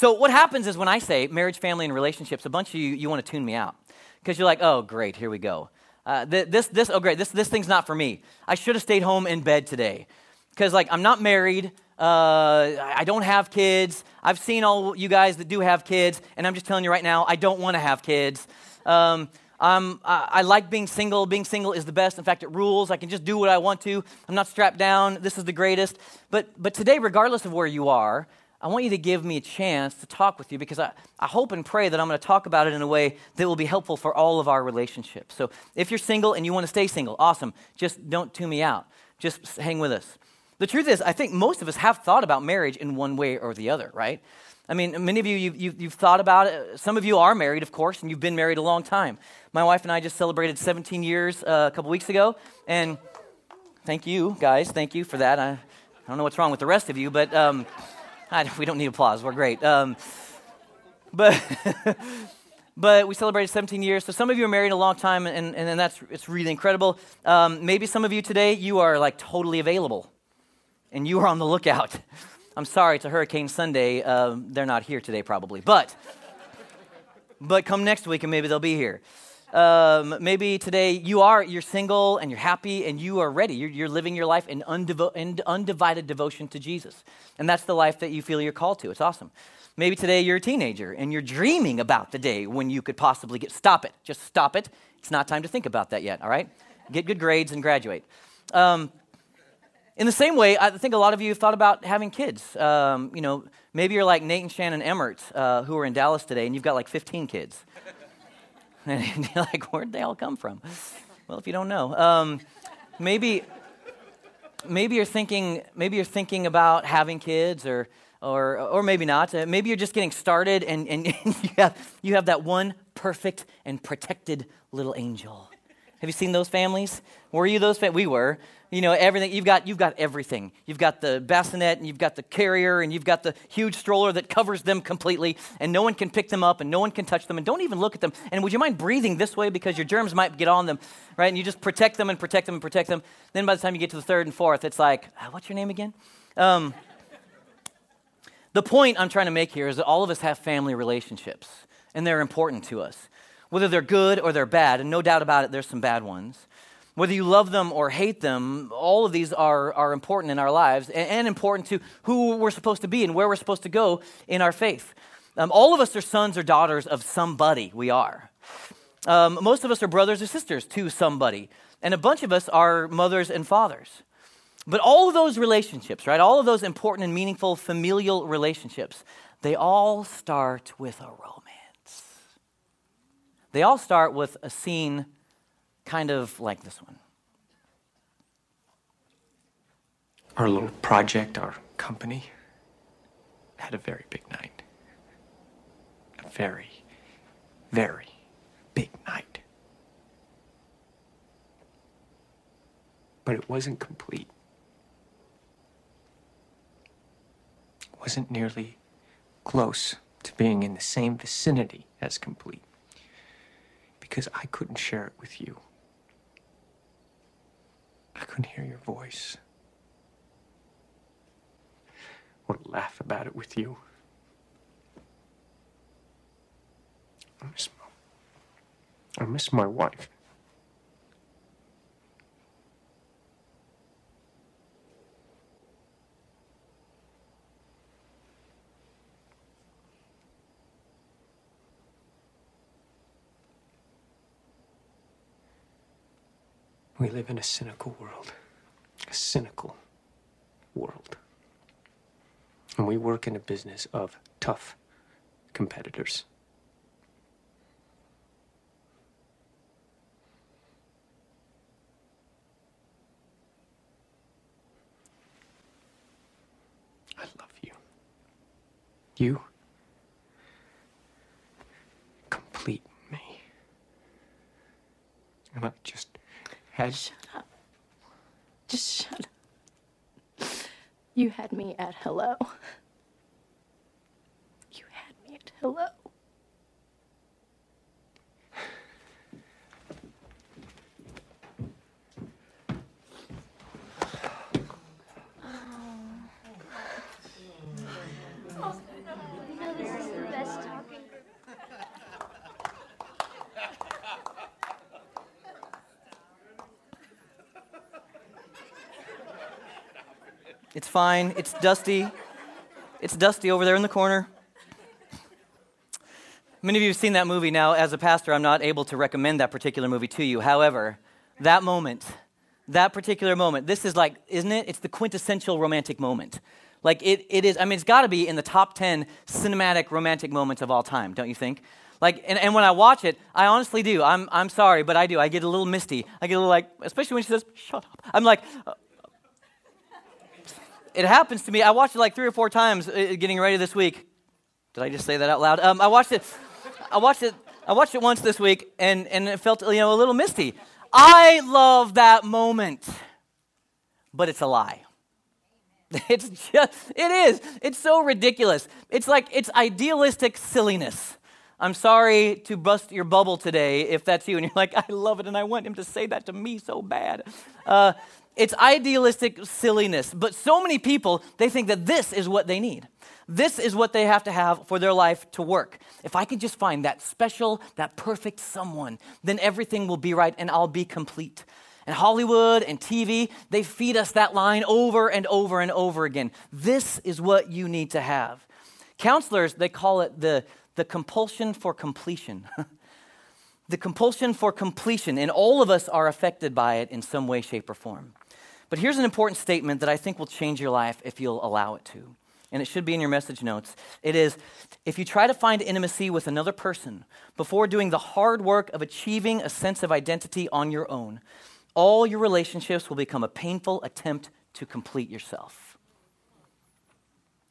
So what happens is when I say marriage, family, and relationships, a bunch of you want to tune me out because you're like, oh, great, here we go. This thing's not for me. I should have stayed home in bed today because, like, I'm not married. I don't have kids. I've seen all you guys that do have kids, and I'm just telling you right now, I don't want to have kids. I like being single. Being single is the best. In fact, it rules. I can just do what I want to. I'm not strapped down. This is the greatest. But today, regardless of where you are, I want you to give me a chance to talk with you because I hope and pray that I'm going to talk about it in a way that will be helpful for all of our relationships. So if you're single and you want to stay single, awesome. Just don't tune me out. Just hang with us. The truth is, I think most of us have thought about marriage in one way or the other, right? I mean, many of you, you've thought about it. Some of you are married, of course, and you've been married a long time. My wife and I just celebrated 17 years a couple weeks ago, and thank you, guys. Thank you for that. I don't know what's wrong with the rest of you, but... we don't need applause. We're great. But we celebrated 17 years. So some of you are married a long time, and it's really incredible. Maybe some of you today, you are like totally available, and you are on the lookout. I'm sorry, it's a Hurricane Sunday. They're not here today probably. But come next week, and maybe they'll be here. Maybe today you're single, and you're happy, and you are ready. You're living your life in undivided devotion to Jesus. And that's the life that you feel you're called to. It's awesome. Maybe today you're a teenager, and you're dreaming about the day when you could possibly stop it. Just stop it. It's not time to think about that yet, all right? Get good grades and graduate. In the same way, I think a lot of you have thought about having kids. Maybe you're like Nate and Shannon Emmert, who are in Dallas today, and you've got like 15 kids. And you're like, where'd they all come from? Well, if you don't know, maybe you're thinking about having kids, or maybe not. Maybe you're just getting started, and you have that one perfect and protected little angel. Have you seen those families? Were you those? We were. You know, everything. You've got everything. You've got the bassinet, and you've got the carrier, and you've got the huge stroller that covers them completely, and no one can pick them up, and no one can touch them, and don't even look at them. And would you mind breathing this way because your germs might get on them, right? And you just protect them and protect them and protect them. Then by the time you get to the third and fourth, it's like, what's your name again? The point I'm trying to make here is that all of us have family relationships, and they're important to us. Whether they're good or they're bad, and no doubt about it, there's some bad ones. Whether you love them or hate them, all of these are important in our lives and important to who we're supposed to be and where we're supposed to go in our faith. All of us are sons or daughters of somebody. We are. Most of us are brothers or sisters to somebody, and a bunch of us are mothers and fathers. But all of those relationships, right, all of those important and meaningful familial relationships, they all start with a romance. They all start with a scene kind of like this one. Our little project, our company, had a very big night. A very, very big night. But it wasn't complete. It wasn't nearly close to being in the same vicinity as complete. Because I couldn't share it with you. I couldn't hear your voice. Or laugh about it with you. I miss my wife. We live in a cynical world. A cynical world. And we work in a business of tough competitors. I love you. You complete me. And I just... Shut up. Just shut up. You had me at hello. You had me at hello. Oh. Oh. It's fine. It's dusty. It's dusty over there in the corner. Many of you have seen that movie. Now, as a pastor, I'm not able to recommend that particular movie to you. However, that moment, that particular moment, this is like, isn't it? It's the quintessential romantic moment. Like, it is, I mean, it's got to be in the top 10 cinematic romantic moments of all time, don't you think? Like, and when I watch it, I honestly do. I'm sorry, but I do. I get a little misty. I get a little like, especially when she says, shut up. I'm like, it happens to me. I watched it like 3 or 4 times getting ready this week. Did I just say that out loud? I watched it once this week, and it felt, you know, a little misty. I love that moment, but it's a lie. It is. It's so ridiculous. It's like, it's idealistic silliness. I'm sorry to bust your bubble today if that's you. And you're like, I love it, and I want him to say that to me so bad. It's idealistic silliness. But so many people, they think that this is what they need. This is what they have to have for their life to work. If I could just find that special, that perfect someone, then everything will be right and I'll be complete. And Hollywood and TV, they feed us that line over and over and over again. This is what you need to have. Counselors, they call it the compulsion for completion. The compulsion for completion, and all of us are affected by it in some way, shape, or form. But here's an important statement that I think will change your life if you'll allow it to. And it should be in your message notes. It is, if you try to find intimacy with another person before doing the hard work of achieving a sense of identity on your own, all your relationships will become a painful attempt to complete yourself.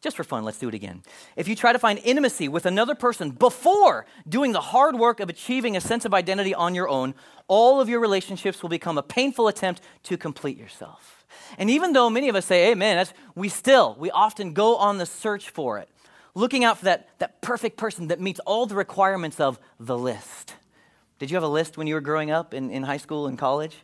Just for fun, let's do it again. If you try to find intimacy with another person before doing the hard work of achieving a sense of identity on your own, all of your relationships will become a painful attempt to complete yourself. And even though many of us say, amen, we often go on the search for it, looking out for that perfect person that meets all the requirements of the list. Did you have a list when you were growing up in high school and college?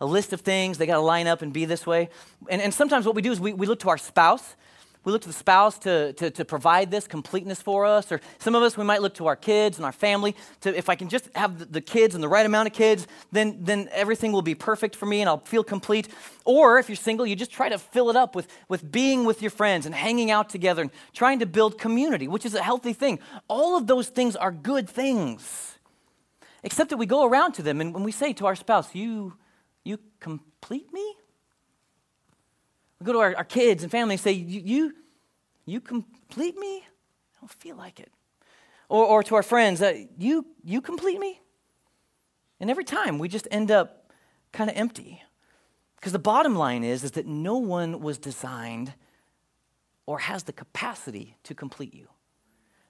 A list of things, they got to line up and be this way. And sometimes what we do is we look to our spouse. We look to the spouse to provide this completeness for us. Or some of us, we might look to our kids and our family. If I can just have the kids and the right amount of kids, then everything will be perfect for me and I'll feel complete. Or if you're single, you just try to fill it up with being with your friends and hanging out together and trying to build community, which is a healthy thing. All of those things are good things, except that we go around to them and when we say to our spouse, you complete me? We go to our kids and family and say, you complete me? I don't feel like it. Or to our friends, you complete me? And every time we just end up kind of empty. Because the bottom line is that no one was designed or has the capacity to complete you.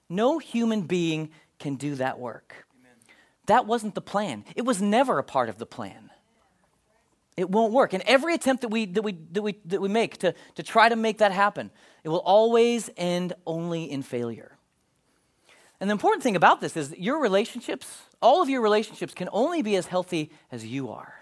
No human being can do that work. Amen. That wasn't the plan. It was never a part of the plan. It won't work. And every attempt that we make to try to make that happen, it will always end only in failure. And the important thing about this is your relationships, all of your relationships can only be as healthy as you are.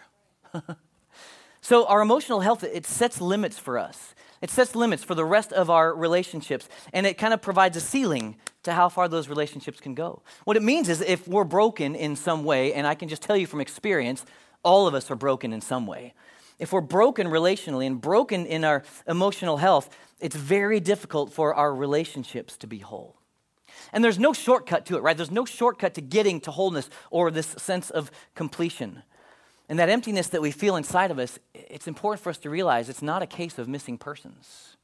So our emotional health, it sets limits for us. It sets limits for the rest of our relationships, and it kind of provides a ceiling to how far those relationships can go. What it means is if we're broken in some way, and I can just tell you from experience, all of us are broken in some way. If we're broken relationally and broken in our emotional health, it's very difficult for our relationships to be whole. And there's no shortcut to it, right? There's no shortcut to getting to wholeness or this sense of completion. And that emptiness that we feel inside of us, it's important for us to realize it's not a case of missing persons.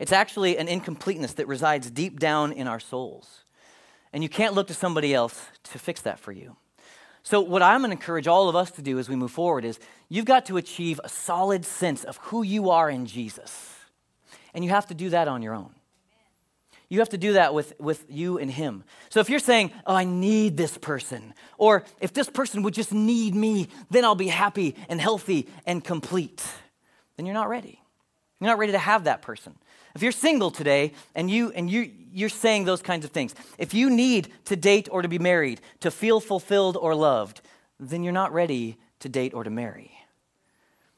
It's actually an incompleteness that resides deep down in our souls. And you can't look to somebody else to fix that for you. So what I'm going to encourage all of us to do as we move forward is you've got to achieve a solid sense of who you are in Jesus. And you have to do that on your own. You have to do that with you and him. So if you're saying, oh, I need this person, or if this person would just need me, then I'll be happy and healthy and complete, then you're not ready. You're not ready to have that person. If you're single today and you're saying those kinds of things, if you need to date or to be married, to feel fulfilled or loved, then you're not ready to date or to marry.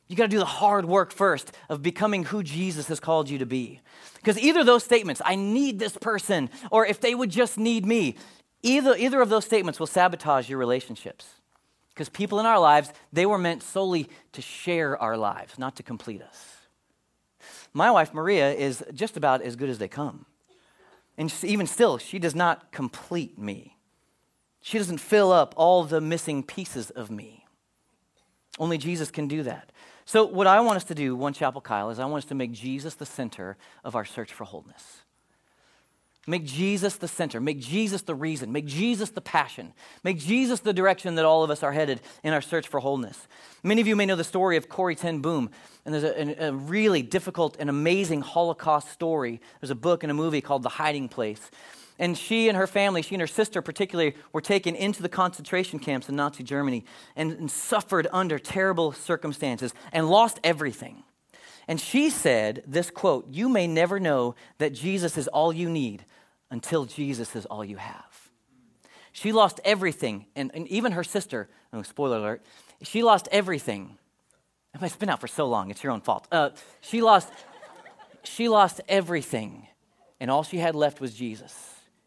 You got to do the hard work first of becoming who Jesus has called you to be. Because either of those statements, I need this person, or if they would just need me, either of those statements will sabotage your relationships. Because people in our lives, they were meant solely to share our lives, not to complete us. My wife, Maria, is just about as good as they come. And even still, she does not complete me. She doesn't fill up all the missing pieces of me. Only Jesus can do that. So what I want us to do, One Chapel Kyle, is I want us to make Jesus the center of our search for wholeness. Make Jesus the center. Make Jesus the reason. Make Jesus the passion. Make Jesus the direction that all of us are headed in our search for wholeness. Many of you may know the story of Corrie ten Boom, and there's a really difficult and amazing Holocaust story. There's a book and a movie called The Hiding Place. And she and her family, she and her sister particularly, were taken into the concentration camps in Nazi Germany and suffered under terrible circumstances and lost everything. And she said this quote, "You may never know that Jesus is all you need until Jesus is all you have." She lost everything, and even her sister, oh, spoiler alert, she lost everything. It's been out for so long, it's your own fault. She lost everything, and all she had left was Jesus.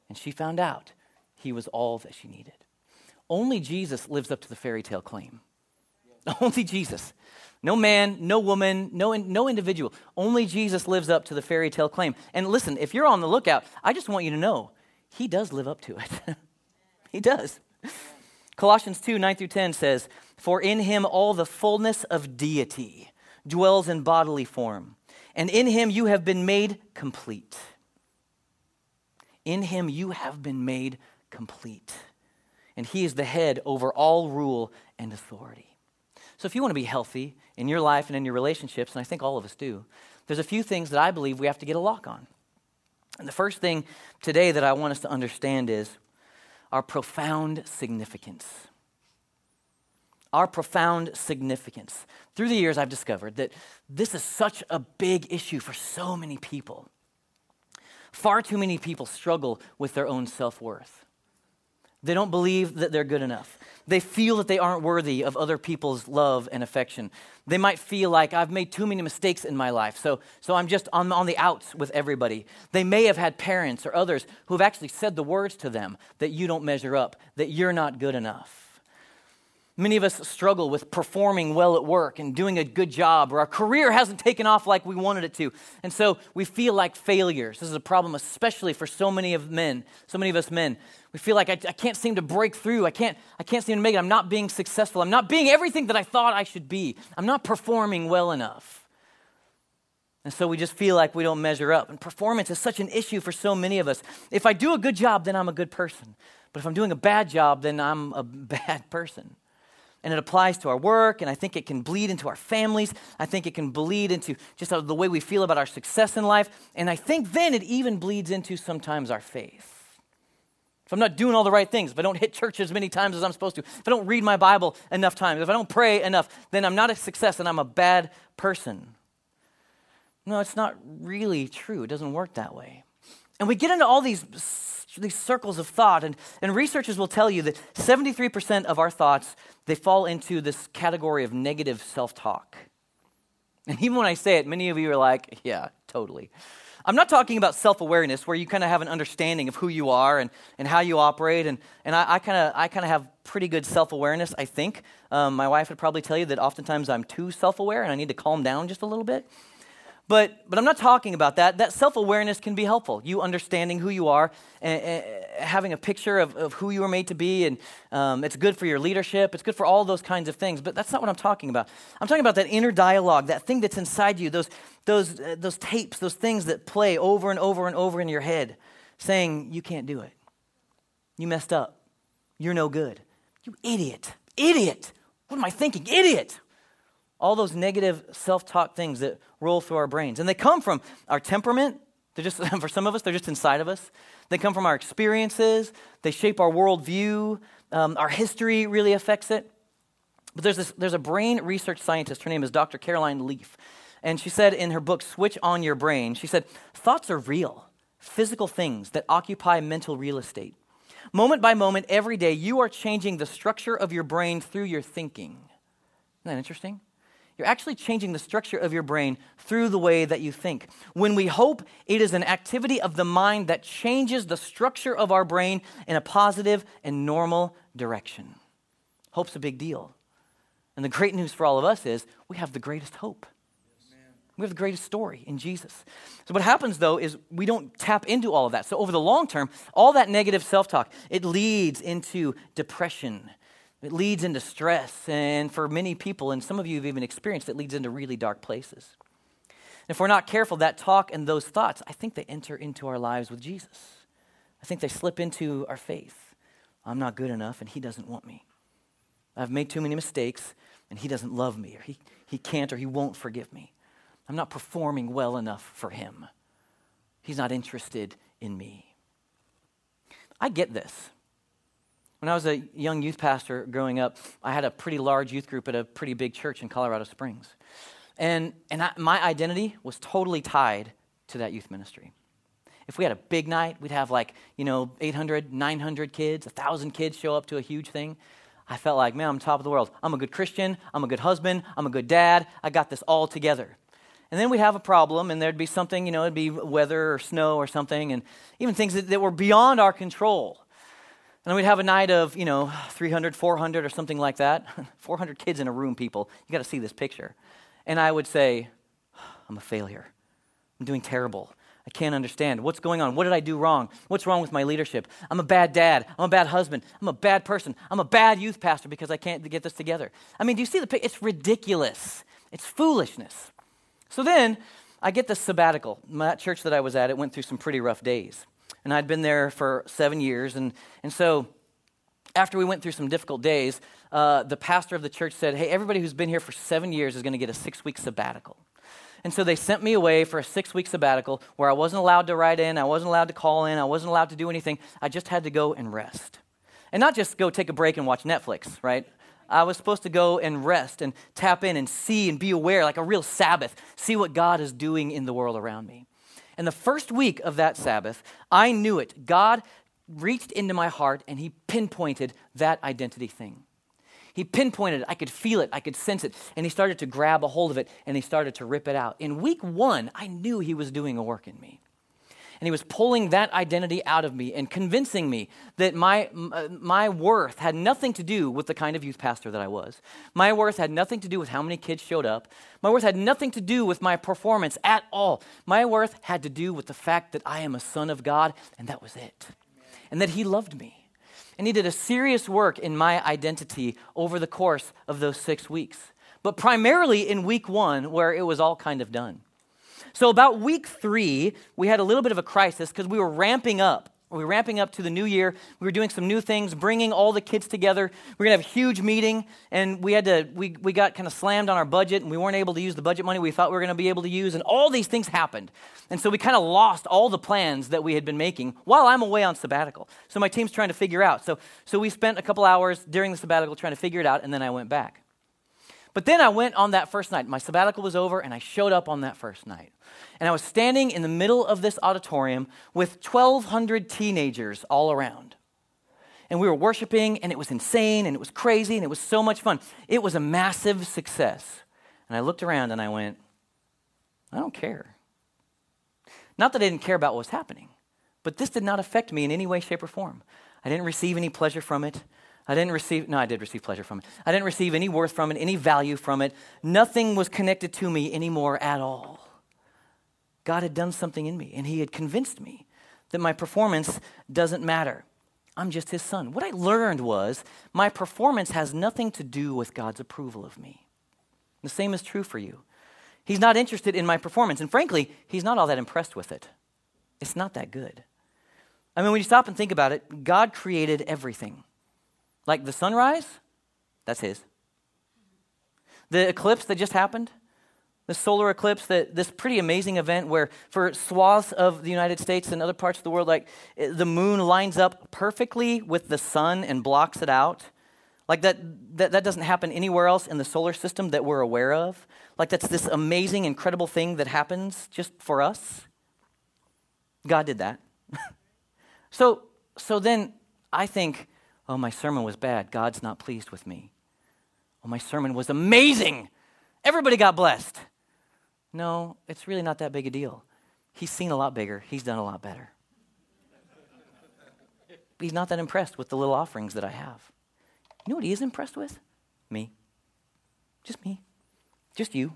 And she found out he was all that she needed. Only Jesus lives up to the fairy tale claim. Yes. Only Jesus. No man, no woman, no individual. Only Jesus lives up to the fairy tale claim. And listen, if you're on the lookout, I just want you to know, he does live up to it. He does. Colossians 2, 9 through 10 says, "For in him all the fullness of deity dwells in bodily form, and in him you have been made complete." In him you have been made complete. And he is the head over all rule and authority. So if you want to be healthy in your life and in your relationships, and I think all of us do, there's a few things that I believe we have to get a lock on. And the first thing today that I want us to understand is our profound significance. Our profound significance. Through the years, I've discovered that this is such a big issue for so many people. Far too many people struggle with their own self-worth. They don't believe that they're good enough. They feel that they aren't worthy of other people's love and affection. They might feel like, I've made too many mistakes in my life, so I'm just on the outs with everybody. They may have had parents or others who have actually said the words to them that you don't measure up, that you're not good enough. Many of us struggle with performing well at work and doing a good job, or our career hasn't taken off like we wanted it to. And so we feel like failures. This is a problem especially for so many of us men. We feel like I can't seem to break through. I can't seem to make it. I'm not being successful. I'm not being everything that I thought I should be. I'm not performing well enough. And so we just feel like we don't measure up. And performance is such an issue for so many of us. If I do a good job, then I'm a good person. But if I'm doing a bad job, then I'm a bad person. And it applies to our work, and I think it can bleed into our families. I think it can bleed into just the way we feel about our success in life. And I think then it even bleeds into sometimes our faith. If I'm not doing all the right things, if I don't hit church as many times as I'm supposed to, if I don't read my Bible enough times, if I don't pray enough, then I'm not a success and I'm a bad person. No, it's not really true. It doesn't work that way. And we get into all these circles of thought, and researchers will tell you that 73% of our thoughts, they fall into this category of negative self-talk. And even when I say it, many of you are like, yeah, totally. I'm not talking about self-awareness where you kind of have an understanding of who you are and how you operate, and I kind of have pretty good self-awareness, I think. My wife would probably tell you that oftentimes I'm too self-aware and I need to calm down just a little bit. But I'm not talking about that. That self-awareness can be helpful. You understanding who you are, and having a picture of who you were made to be, and it's good for your leadership. It's good for all those kinds of things. But that's not what I'm talking about. I'm talking about that inner dialogue, that thing that's inside you, those tapes, those things that play over and over and over in your head, saying, you can't do it. You messed up. You're no good. You idiot. Idiot. What am I thinking? Idiot. All those negative self-talk things that roll through our brains. And they come from our temperament. They're just, for some of us, they're just inside of us. They come from our experiences. They shape our worldview. Our history really affects it. But there's a brain research scientist. Her name is Dr. Caroline Leaf. And she said in her book, Switch on Your Brain, she said, thoughts are real, physical things that occupy mental real estate. Moment by moment, every day, you are changing the structure of your brain through your thinking. Isn't that interesting? You're actually changing the structure of your brain through the way that you think. When we hope, it is an activity of the mind that changes the structure of our brain in a positive and normal direction. Hope's a big deal. And the great news for all of us is we have the greatest hope. Yes. We have the greatest story in Jesus. So what happens, though, is we don't tap into all of that. So over the long term, all that negative self-talk, it leads into depression. It leads into stress. And for many people, and some of you have even experienced, it leads into really dark places. And if we're not careful, that talk and those thoughts, I think they enter into our lives with Jesus. I think they slip into our faith. I'm not good enough, and he doesn't want me. I've made too many mistakes, and he doesn't love me, or he can't or he won't forgive me. I'm not performing well enough for him. He's not interested in me. I get this. When I was a young youth pastor growing up, I had a pretty large youth group at a pretty big church in Colorado Springs. And my identity was totally tied to that youth ministry. If we had a big night, we'd have 800, 900 kids, 1,000 kids show up to a huge thing. I felt like, man, I'm top of the world. I'm a good Christian. I'm a good husband. I'm a good dad. I got this all together. And then we'd have a problem, and there'd be something, it'd be weather or snow or something, and even things that were beyond our control. And then we'd have a night of, 300, 400 or something like that. 400 kids in a room, people. You got to see this picture. And I would say, I'm a failure. I'm doing terrible. I can't understand. What's going on? What did I do wrong? What's wrong with my leadership? I'm a bad dad. I'm a bad husband. I'm a bad person. I'm a bad youth pastor because I can't get this together. I mean, do you see the picture? It's ridiculous. It's foolishness. So then I get this sabbatical. My church that I was at, it went through some pretty rough days. And I'd been there for 7 years. And so after we went through some difficult days, the pastor of the church said, hey, everybody who's been here for 7 years is going to get a 6-week sabbatical. And so they sent me away for a 6-week sabbatical where I wasn't allowed to write in, I wasn't allowed to call in, I wasn't allowed to do anything. I just had to go and rest. And not just go take a break and watch Netflix, right? I was supposed to go and rest and tap in and see and be aware, like a real Sabbath, see what God is doing in the world around me. And the first week of that Sabbath, I knew it. God reached into my heart and he pinpointed that identity thing. He pinpointed it. I could feel it. I could sense it. And he started to grab a hold of it, and he started to rip it out. In week one, I knew he was doing a work in me. And he was pulling that identity out of me and convincing me that my worth had nothing to do with the kind of youth pastor that I was. My worth had nothing to do with how many kids showed up. My worth had nothing to do with my performance at all. My worth had to do with the fact that I am a son of God, and that was it. And that he loved me. And he did a serious work in my identity over the course of those 6 weeks, but primarily in week one where it was all kind of done. So about week 3, we had a little bit of a crisis because we were ramping up. We were ramping up to the new year. We were doing some new things, bringing all the kids together. We were going to have a huge meeting, and we got kind of slammed on our budget, and we weren't able to use the budget money we thought we were going to be able to use, and all these things happened. And so we kind of lost all the plans that we had been making while I'm away on sabbatical. So my team's trying to figure out. So we spent a couple hours during the sabbatical trying to figure it out, and then I went back. But then I went on that first night. My sabbatical was over, and I showed up on that first night. And I was standing in the middle of this auditorium with 1,200 teenagers all around. And we were worshiping, and it was insane, and it was crazy, and it was so much fun. It was a massive success. And I looked around, and I went, I don't care. Not that I didn't care about what was happening, but this did not affect me in any way, shape, or form. I didn't receive any pleasure from it. I did receive pleasure from it. I didn't receive any worth from it, any value from it. Nothing was connected to me anymore at all. God had done something in me, and he had convinced me that my performance doesn't matter. I'm just his son. What I learned was my performance has nothing to do with God's approval of me. The same is true for you. He's not interested in my performance, and frankly, he's not all that impressed with it. It's not that good. I mean, when you stop and think about it, God created everything. Like the sunrise, that's his. The eclipse that just happened, the solar eclipse, this pretty amazing event where for swaths of the United States and other parts of the world, like the moon lines up perfectly with the sun and blocks it out. Like that doesn't happen anywhere else in the solar system that we're aware of. Like that's this amazing, incredible thing that happens just for us. God did that. So then I think, oh, my sermon was bad. God's not pleased with me. Oh, my sermon was amazing. Everybody got blessed. No, it's really not that big a deal. He's seen a lot bigger. He's done a lot better. He's not that impressed with the little offerings that I have. You know what he is impressed with? Me. Just you.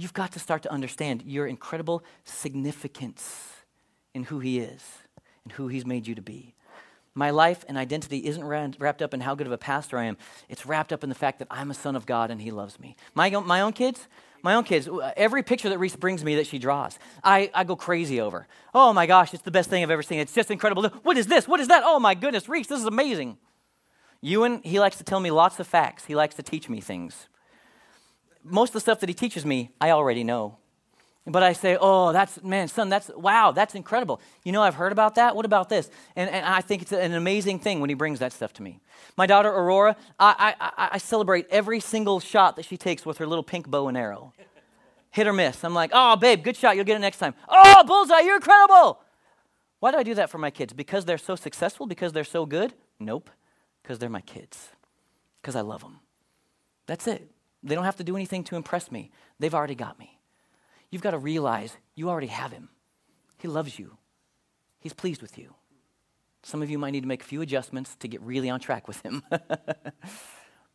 You've got to start to understand your incredible significance in who he is and who he's made you to be. My life and identity isn't wrapped up in how good of a pastor I am. It's wrapped up in the fact that I'm a son of God and he loves me. My own kids, every picture that Reese brings me that she draws, I go crazy over. Oh my gosh, it's the best thing I've ever seen. It's just incredible. What is this? What is that? Oh my goodness, Reese, this is amazing. Ewan, he likes to tell me lots of facts. He likes to teach me things. Most of the stuff that he teaches me, I already know. But I say, oh, that's, man, son, that's, wow, that's incredible. You know, I've heard about that. What about this? And I think it's an amazing thing when he brings that stuff to me. My daughter, Aurora, I celebrate every single shot that she takes with her little pink bow and arrow. Hit or miss. I'm like, oh, babe, good shot. You'll get it next time. Oh, bullseye, you're incredible. Why do I do that for my kids? Because they're so successful? Because they're so good? Nope. Because they're my kids. Because I love them. That's it. They don't have to do anything to impress me. They've already got me. You've got to realize you already have him. He loves you. He's pleased with you. Some of you might need to make a few adjustments to get really on track with him.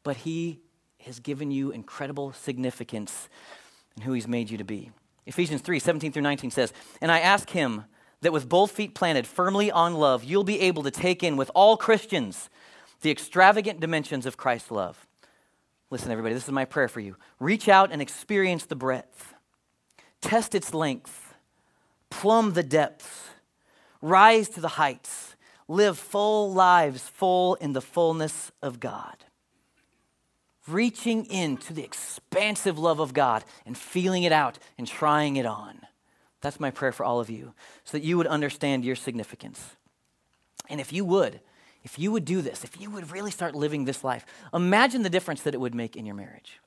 But he has given you incredible significance in who he's made you to be. Ephesians 3:17-19 says, "And I ask him that with both feet planted firmly on love, you'll be able to take in with all Christians the extravagant dimensions of Christ's love." Listen, everybody, this is my prayer for you. Reach out and experience the breadth. Test its length, plumb the depths, rise to the heights, live full lives full in the fullness of God. Reaching into the expansive love of God and feeling it out and trying it on. That's my prayer for all of you, so that you would understand your significance. And if you would do this, if you would really start living this life, imagine the difference that it would make in your marriage.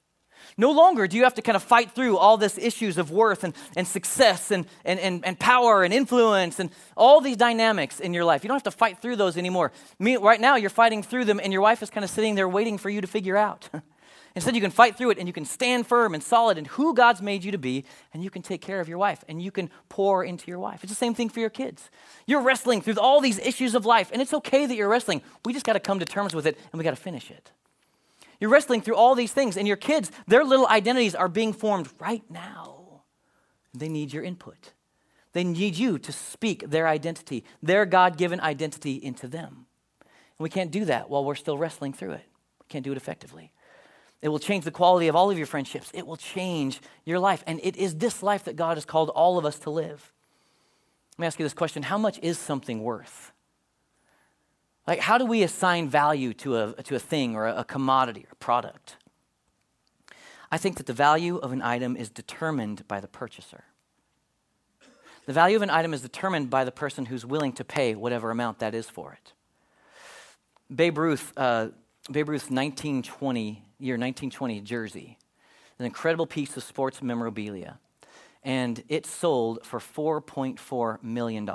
No longer do you have to kind of fight through all these issues of worth and success and power and influence and all these dynamics in your life. You don't have to fight through those anymore. Right now, you're fighting through them, and your wife is kind of sitting there waiting for you to figure out. Instead, you can fight through it, and you can stand firm and solid in who God's made you to be, and you can take care of your wife, and you can pour into your wife. It's the same thing for your kids. You're wrestling through all these issues of life, and it's okay that you're wrestling. We just got to come to terms with it, and we got to finish it. You're wrestling through all these things, and your kids, their little identities are being formed right now. They need your input. They need you to speak their identity, their God-given identity into them. And we can't do that while we're still wrestling through it. We can't do it effectively. It will change the quality of all of your friendships. It will change your life, and it is this life that God has called all of us to live. Let me ask you this question. How much is something worth? Like, how do we assign value to a thing or a commodity or product? I think that the value of an item is determined by the purchaser. The value of an item is determined by the person who's willing to pay whatever amount that is for it. Babe Ruth's 1920 jersey, an incredible piece of sports memorabilia, and it sold for $4.4 million.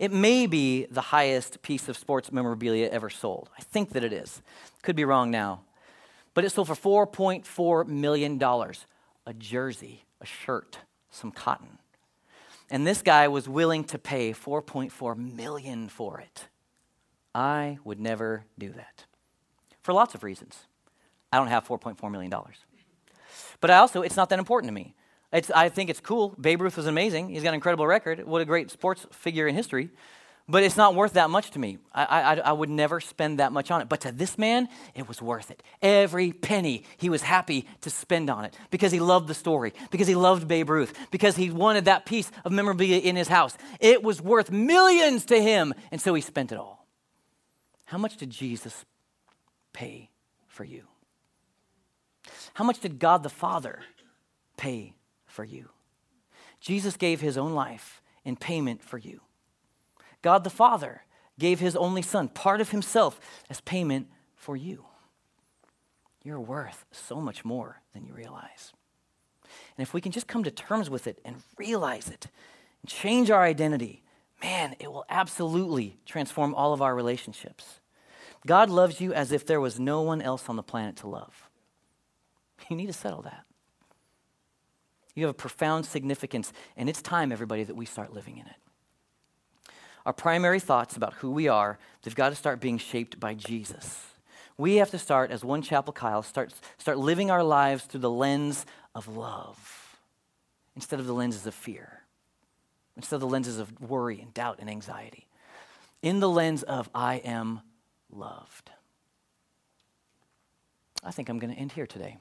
It may be the highest piece of sports memorabilia ever sold. I think that it is. Could be wrong now. But it sold for $4.4 million. A jersey, a shirt, some cotton. And this guy was willing to pay $4.4 million for it. I would never do that. For lots of reasons. I don't have $4.4 million. But I also, it's not that important to me. I think it's cool. Babe Ruth was amazing. He's got an incredible record. What a great sports figure in history. But it's not worth that much to me. I would never spend that much on it. But to this man, it was worth it. Every penny he was happy to spend on it because he loved the story, because he loved Babe Ruth, because he wanted that piece of memorabilia in his house. It was worth millions to him, and so he spent it all. How much did Jesus pay for you? How much did God the Father pay for you? Jesus gave his own life in payment for you. God the Father gave his only Son, part of himself, as payment for you. You're worth so much more than you realize. And if we can just come to terms with it and realize it and change our identity, man, it will absolutely transform all of our relationships. God loves you as if there was no one else on the planet to love. You need to settle that. You have a profound significance, and it's time, everybody, that we start living in it. Our primary thoughts about who we are, they've got to start being shaped by Jesus. We have to start, as One Chapel Kyle, start living our lives through the lens of love instead of the lenses of fear, instead of the lenses of worry and doubt and anxiety, in the lens of I am loved. I think I'm going to end here today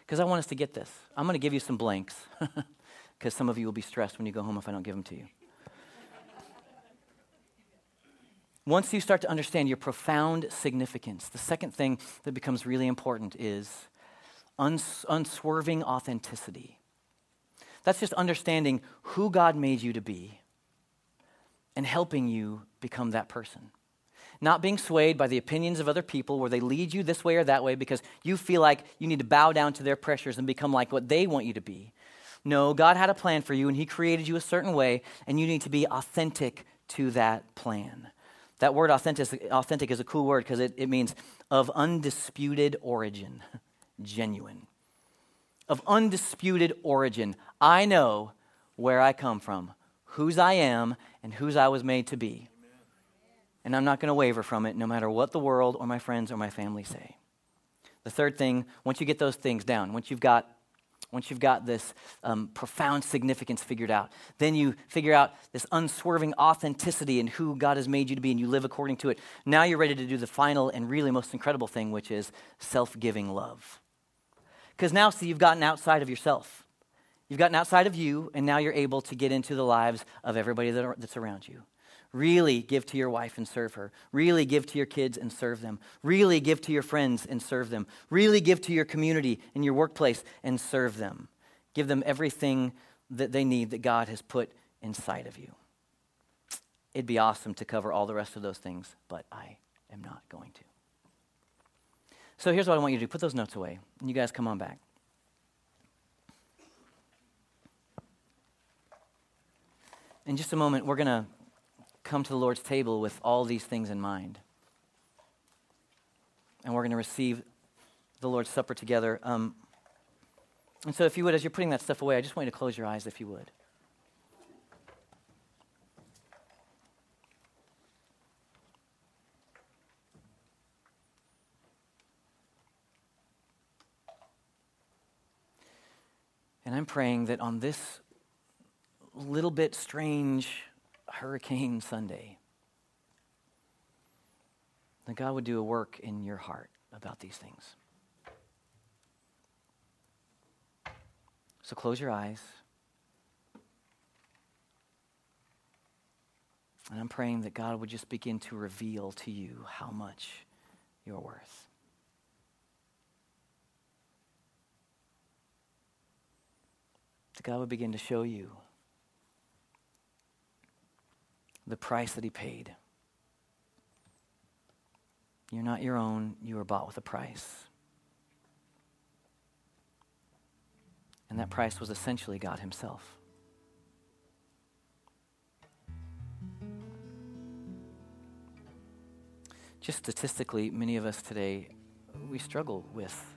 because I want us to get this. I'm going to give you some blanks because some of you will be stressed when you go home if I don't give them to you. Once you start to understand your profound significance, the second thing that becomes really important is unswerving authenticity. That's just understanding who God made you to be and helping you become that person. Not being swayed by the opinions of other people where they lead you this way or that way because you feel like you need to bow down to their pressures and become like what they want you to be. No, God had a plan for you and he created you a certain way and you need to be authentic to that plan. That word authentic is a cool word because it means of undisputed origin, genuine. Of undisputed origin. I know where I come from, whose I am, and whose I was made to be. Amen. And I'm not going to waver from it no matter what the world or my friends or my family say. The third thing, once you get those things down, once you've got this profound significance figured out, then you figure out this unswerving authenticity in who God has made you to be and you live according to it. Now you're ready to do the final and really most incredible thing, which is self-giving love. Because now, see, you've gotten outside of yourself. You've gotten outside of you, and now you're able to get into the lives of everybody that's around you. Really give to your wife and serve her. Really give to your kids and serve them. Really give to your friends and serve them. Really give to your community and your workplace and serve them. Give them everything that they need that God has put inside of you. It'd be awesome to cover all the rest of those things, but I am not going to. So here's what I want you to do. Put those notes away, and you guys come on back. In just a moment, we're going to come to the Lord's table with all these things in mind. And we're going to receive the Lord's Supper together. And so if you would, as you're putting that stuff away, I just want you to close your eyes if you would. And I'm praying that on this little bit strange Hurricane Sunday, that God would do a work in your heart about these things. So close your eyes. And I'm praying that God would just begin to reveal to you how much you're worth. That God would begin to show you the price that he paid. You're not your own, you were bought with a price. And that price was essentially God himself. Just statistically, many of us today, we struggle with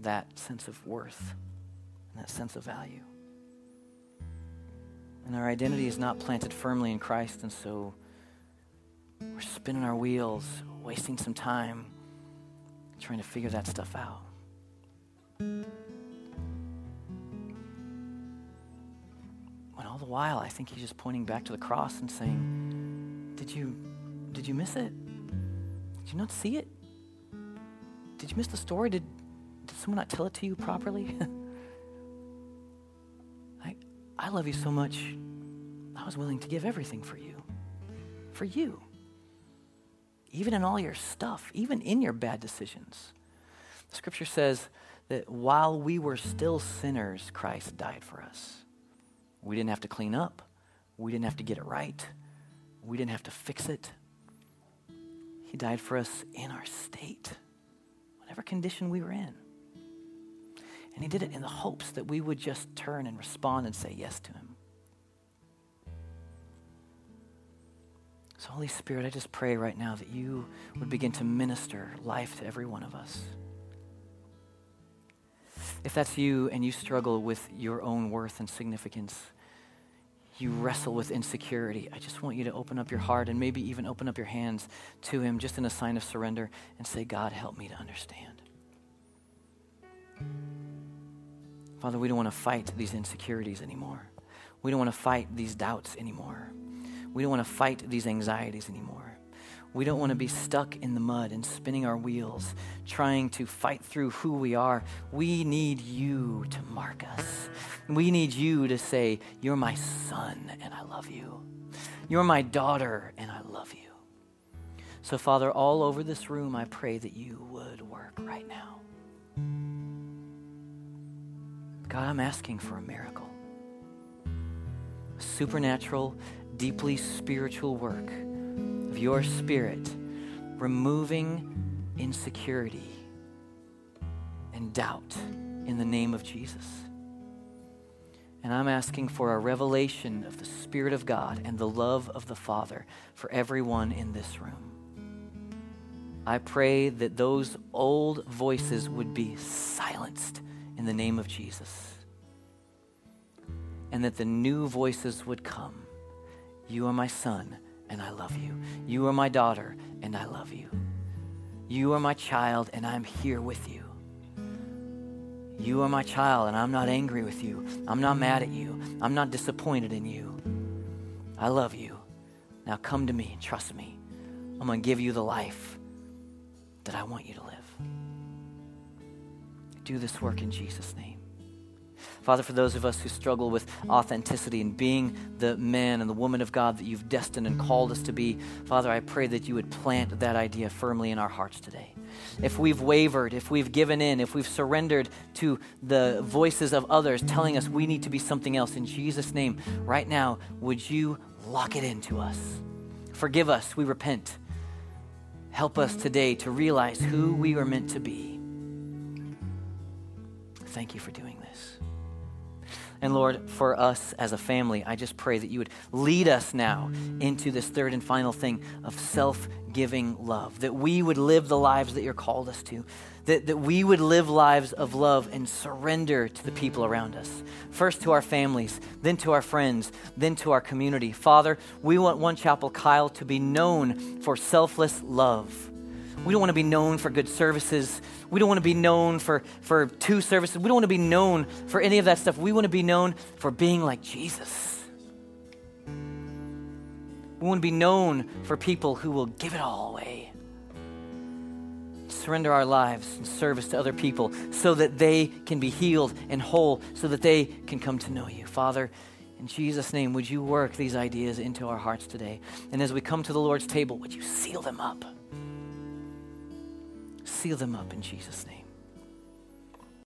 that sense of worth and that sense of value. And our identity is not planted firmly in Christ, and so we're spinning our wheels, wasting some time trying to figure that stuff out. When all the while, I think he's just pointing back to the cross and saying, Did you miss it? Did you not see it? Did you miss the story? Did someone not tell it to you properly? I love you so much, I was willing to give everything for you, even in all your stuff, even in your bad decisions. The scripture says that while we were still sinners, Christ died for us. We didn't have to clean up. We didn't have to get it right. We didn't have to fix it. He died for us in our state, whatever condition we were in. And he did it in the hopes that we would just turn and respond and say yes to him. So Holy Spirit, I just pray right now that you would begin to minister life to every one of us. If that's you and you struggle with your own worth and significance, you wrestle with insecurity, I just want you to open up your heart and maybe even open up your hands to him just in a sign of surrender and say, God, help me to understand. Father, we don't want to fight these insecurities anymore. We don't want to fight these doubts anymore. We don't want to fight these anxieties anymore. We don't want to be stuck in the mud and spinning our wheels, trying to fight through who we are. We need you to mark us. We need you to say, you're my son and I love you. You're my daughter and I love you. So Father, all over this room, I pray that you would work right now. God, I'm asking for a miracle. A supernatural, deeply spiritual work of your Spirit, removing insecurity and doubt in the name of Jesus. And I'm asking for a revelation of the Spirit of God and the love of the Father for everyone in this room. I pray that those old voices would be silenced in the name of Jesus, and that the new voices would come. You are my son, and I love you. You are my daughter, and I love you. You are my child, and I'm here with you. You are my child, and I'm not angry with you. I'm not mad at you. I'm not disappointed in you. I love you. Now come to me and trust me. I'm going to give you the life that I want you to live. Do this work in Jesus' name. Father, for those of us who struggle with authenticity and being the man and the woman of God that you've destined and called us to be, Father, I pray that you would plant that idea firmly in our hearts today. If we've wavered, if we've given in, if we've surrendered to the voices of others telling us we need to be something else, in Jesus' name, right now, would you lock it into us? Forgive us, we repent. Help us today to realize who we are meant to be. Thank you for doing this. And Lord, for us as a family, I just pray that you would lead us now into this third and final thing of self-giving love, that we would live the lives that you're called us to, that we would live lives of love and surrender to the people around us, first to our families, then to our friends, then to our community. Father, we want One Chapel Kyle to be known for selfless love. We don't want to be known for good services. We don't want to be known for two services. We don't want to be known for any of that stuff. We want to be known for being like Jesus. We want to be known for people who will give it all away. Surrender our lives in service to other people so that they can be healed and whole, so that they can come to know you. Father, in Jesus' name, would you work these ideas into our hearts today? And as we come to the Lord's table, would you seal them up? Seal them up in Jesus' name.